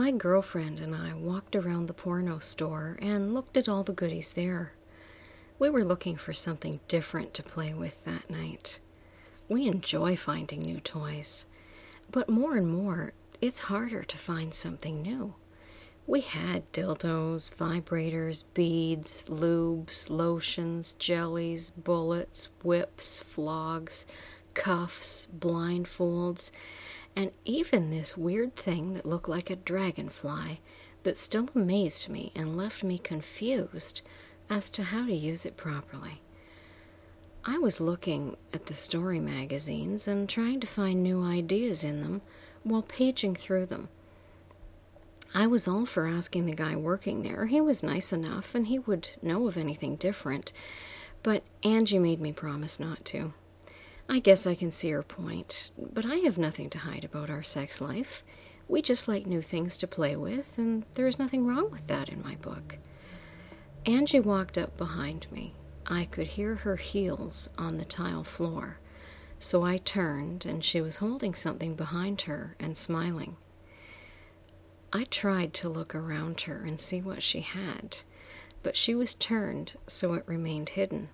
My girlfriend and I walked around the porno store and looked at all the goodies there. We were looking for something different to play with that night. We enjoy finding new toys, but more and more, it's harder to find something new. We had dildos, vibrators, beads, lubes, lotions, jellies, bullets, whips, flogs, cuffs, blindfolds, and even this weird thing that looked like a dragonfly that still amazed me and left me confused as to how to use it properly. I was looking at the story magazines and trying to find new ideas in them while paging through them. I was all for asking the guy working there. He was nice enough and he would know of anything different, but Angie made me promise not to. I guess I can see her point, but I have nothing to hide about our sex life. We just like new things to play with, and there is nothing wrong with that in my book. Angie walked up behind me. I could hear her heels on the tile floor. So I turned, and she was holding something behind her and smiling. I tried to look around her and see what she had, but she was turned, so it remained hidden.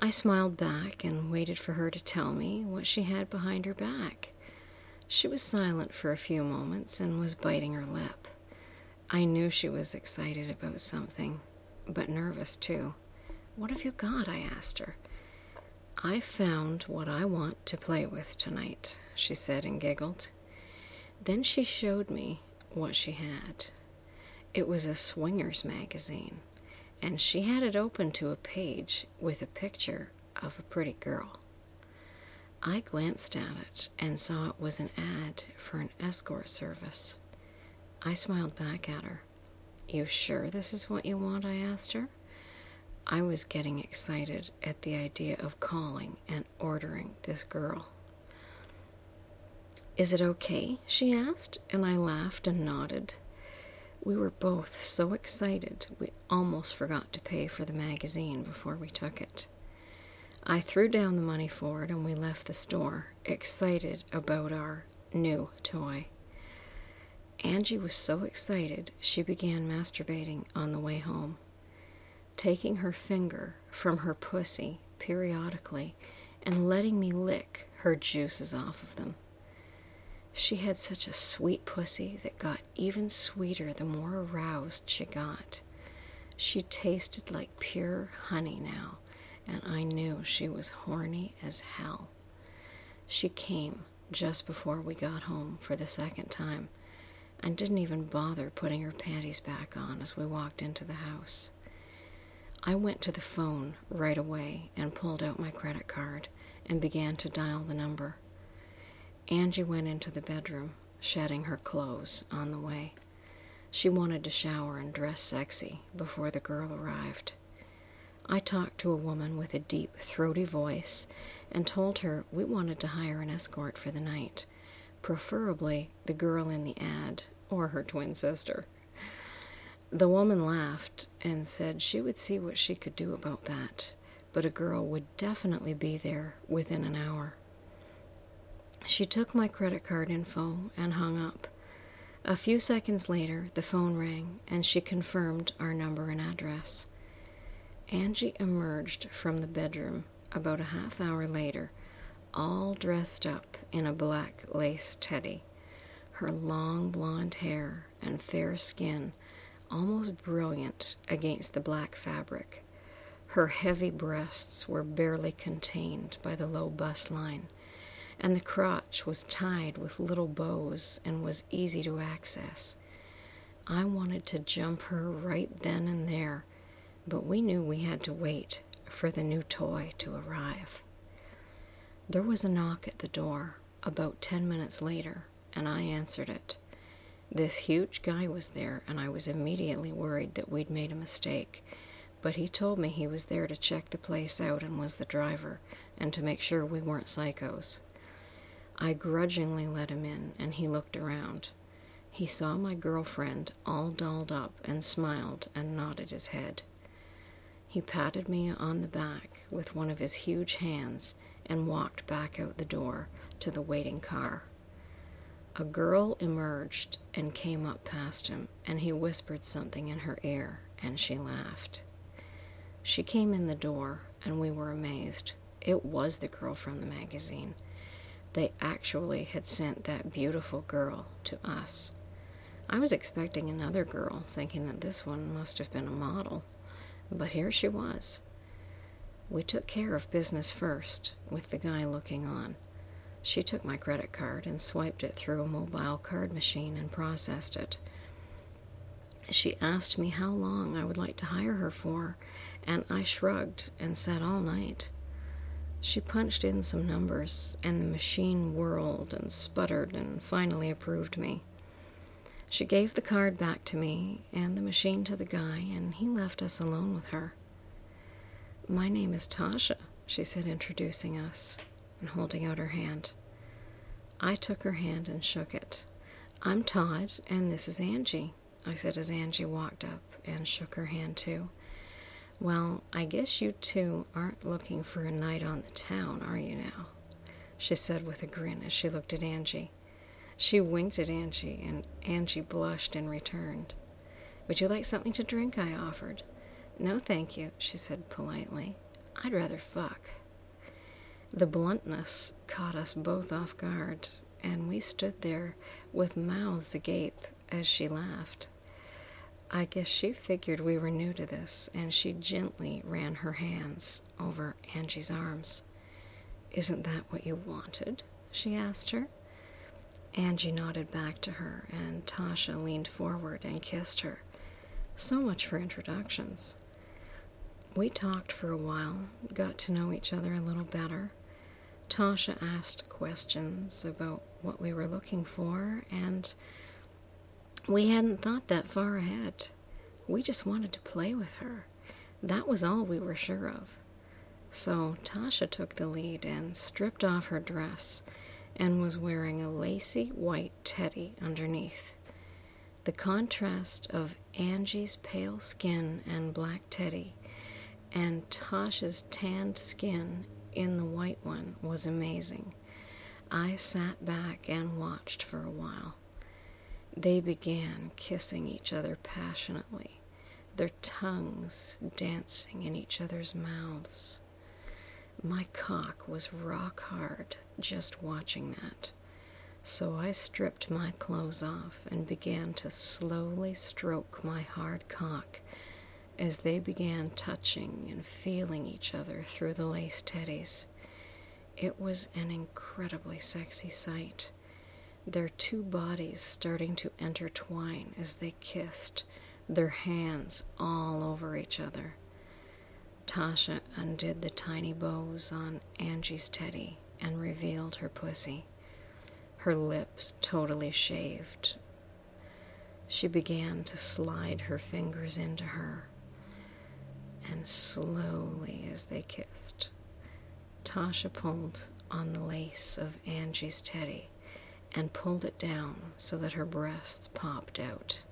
I smiled back and waited for her to tell me what she had behind her back. She was silent for a few moments and was biting her lip. I knew she was excited about something, but nervous too. "What have you got?" I asked her. "I found what I want to play with tonight," she said and giggled. Then she showed me what she had. It was a swingers magazine, and she had it open to a page with a picture of a pretty girl. I glanced at it and saw it was an ad for an escort service. I smiled back at her. "You sure this is what you want?" I asked her. I was getting excited at the idea of calling and ordering this girl. "Is it okay?" she asked, and I laughed and nodded. We were both so excited we almost forgot to pay for the magazine before we took it. I threw down the money for it and we left the store, excited about our new toy. Angie was so excited she began masturbating on the way home, taking her finger from her pussy periodically and letting me lick her juices off of them. She had such a sweet pussy that got even sweeter the more aroused she got. She tasted like pure honey now, and I knew she was horny as hell. She came just before we got home for the second time, and didn't even bother putting her panties back on as we walked into the house. I went to the phone right away and pulled out my credit card and began to dial the number. Angie went into the bedroom, shedding her clothes on the way. She wanted to shower and dress sexy before the girl arrived. I talked to a woman with a deep, throaty voice and told her we wanted to hire an escort for the night, preferably the girl in the ad or her twin sister. The woman laughed and said she would see what she could do about that, but a girl would definitely be there within an hour. She took my credit card info and hung up. A few seconds later, the phone rang and she confirmed our number and address. Angie emerged from the bedroom about a half hour later, all dressed up in a black lace teddy. Her long blonde hair and fair skin almost brilliant against the black fabric. Her heavy breasts were barely contained by the low bust line, and the crotch was tied with little bows and was easy to access. I wanted to jump her right then and there, but we knew we had to wait for the new toy to arrive. There was a knock at the door about 10 minutes later, and I answered it. This huge guy was there, and I was immediately worried that we'd made a mistake, but he told me he was there to check the place out and was the driver, and to make sure we weren't psychos. I grudgingly let him in, and he looked around. He saw my girlfriend all dolled up and smiled and nodded his head. He patted me on the back with one of his huge hands and walked back out the door to the waiting car. a girl emerged and came up past him, and he whispered something in her ear, and she laughed. She came in the door, and we were amazed. It was the girl from the magazine. They actually had sent that beautiful girl to us. I was expecting another girl, thinking that this one must have been a model, but here she was. We took care of business first, with the guy looking on. She took my credit card and swiped it through a mobile card machine and processed it. She asked me how long I would like to hire her for, and I shrugged and said all night. She punched in some numbers, and the machine whirled and sputtered and finally approved me. She gave the card back to me and the machine to the guy, and he left us alone with her. "My name is Tasha," she said, introducing us and holding out her hand. I took her hand and shook it. "I'm Todd, and this is Angie," I said as Angie walked up and shook her hand too. "Well, I guess you two aren't looking for a night on the town, are you now?" she said with a grin as she looked at Angie. She winked at Angie, and Angie blushed and returned. "Would you like something to drink?" I offered. "No, thank you," she said politely. "I'd rather fuck." The bluntness caught us both off guard, and we stood there with mouths agape as she laughed. I guess she figured we were new to this, and she gently ran her hands over Angie's arms. "Isn't that what you wanted?" she asked her. Angie nodded back to her, and Tasha leaned forward and kissed her. So much for introductions. We talked for a while, got to know each other a little better. Tasha asked questions about what we were looking for, and we hadn't thought that far ahead. We just wanted to play with her. That was all we were sure of. So Tasha took the lead and stripped off her dress and was wearing a lacy white teddy underneath. The contrast of Angie's pale skin and black teddy and Tasha's tanned skin in the white one was amazing. I sat back and watched for a while. They began kissing each other passionately, their tongues dancing in each other's mouths. My cock was rock hard just watching that, so I stripped my clothes off and began to slowly stroke my hard cock as they began touching and feeling each other through the lace teddies. It was an incredibly sexy sight, their two bodies starting to intertwine as they kissed, their hands all over each other. Tasha undid the tiny bows on Angie's teddy and revealed her pussy, her lips totally shaved. She began to slide her fingers into her, and slowly as they kissed, Tasha pulled on the lace of Angie's teddy and pulled it down so that her breasts popped out.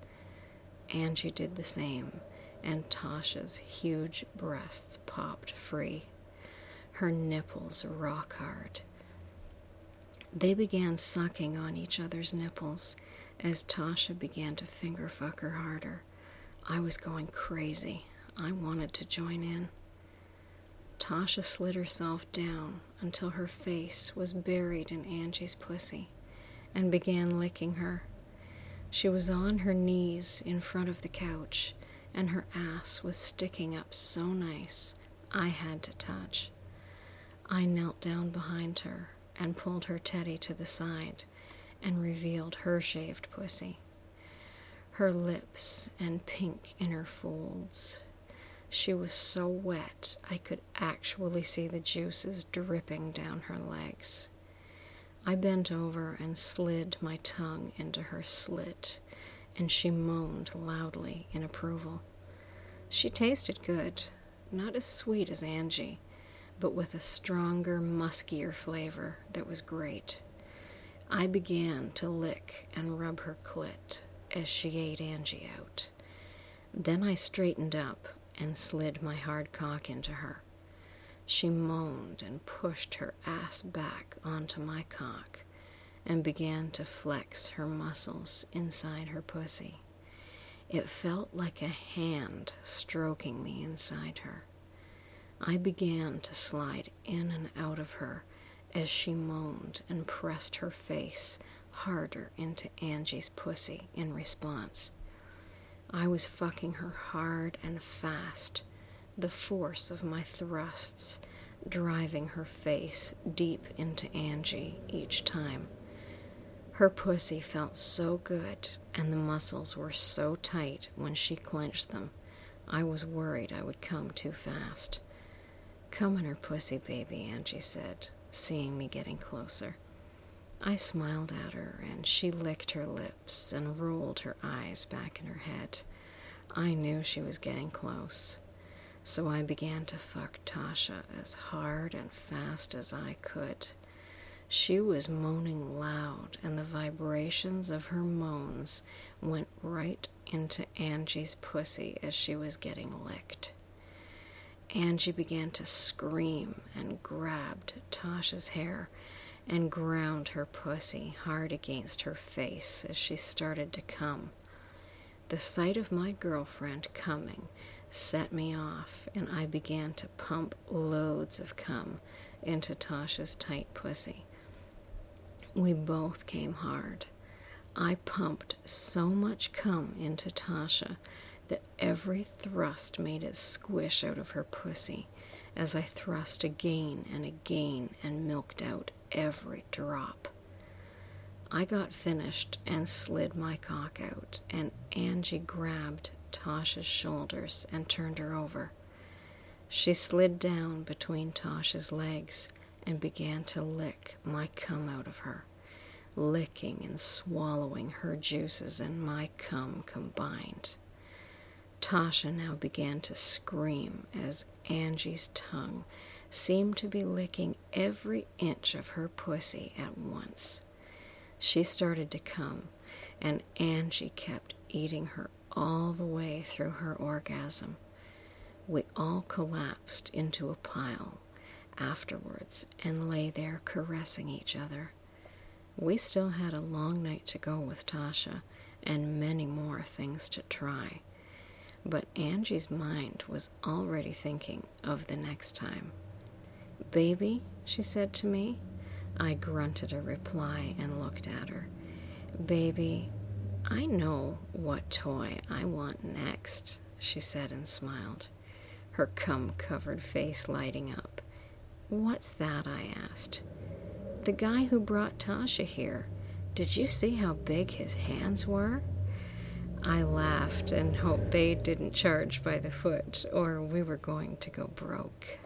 Angie did the same, and Tasha's huge breasts popped free, her nipples rock hard. They began sucking on each other's nipples as Tasha began to finger fuck her harder. I was going crazy. I wanted to join in. Tasha slid herself down until her face was buried in Angie's pussy and began licking her. She was on her knees in front of the couch, and her ass was sticking up so nice I had to touch. I knelt down behind her and pulled her teddy to the side and revealed her shaved pussy, her lips and pink inner folds. She was so wet I could actually see the juices dripping down her legs. I bent over and slid my tongue into her slit, and she moaned loudly in approval. She tasted good, not as sweet as Angie, but with a stronger, muskier flavor that was great. I began to lick and rub her clit as she ate Angie out. Then I straightened up and slid my hard cock into her. She moaned and pushed her ass back onto my cock and began to flex her muscles inside her pussy. It felt like a hand stroking me inside her. I began to slide in and out of her as she moaned and pressed her face harder into Angie's pussy in response. I was fucking her hard and fast, the force of my thrusts driving her face deep into Angie each time. Her pussy felt so good, and the muscles were so tight when she clenched them, I was worried I would come too fast. "Come on her pussy, baby," Angie said, seeing me getting closer. I smiled at her, and she licked her lips and rolled her eyes back in her head. I knew she was getting close, so I began to fuck Tasha as hard and fast as I could. She was moaning loud, and the vibrations of her moans went right into Angie's pussy as she was getting licked. Angie began to scream and grabbed Tasha's hair and ground her pussy hard against her face as she started to come. The sight of my girlfriend coming set me off, and I began to pump loads of cum into Tasha's tight pussy. We both came hard. I pumped so much cum into Tasha that every thrust made it squish out of her pussy as I thrust again and milked out every drop. I got finished and slid my cock out, and Angie grabbed Tasha's shoulders and turned her over. She slid down between Tasha's legs and began to lick my cum out of her, licking and swallowing her juices and my cum combined. Tasha now began to scream as Angie's tongue seemed to be licking every inch of her pussy at once. She started to come, and Angie kept eating her all the way through her orgasm. We all collapsed into a pile afterwards and lay there caressing each other. We still had a long night to go with Tasha and many more things to try, but Angie's mind was already thinking of the next time. "Baby," she said to me. I grunted a reply and looked at her. "Baby, I know what toy I want next," she said and smiled, her cum-covered face lighting up. "What's that?" I asked. "The guy who brought Tasha here. Did you see how big his hands were?" I laughed and hoped they didn't charge by the foot, or we were going to go broke.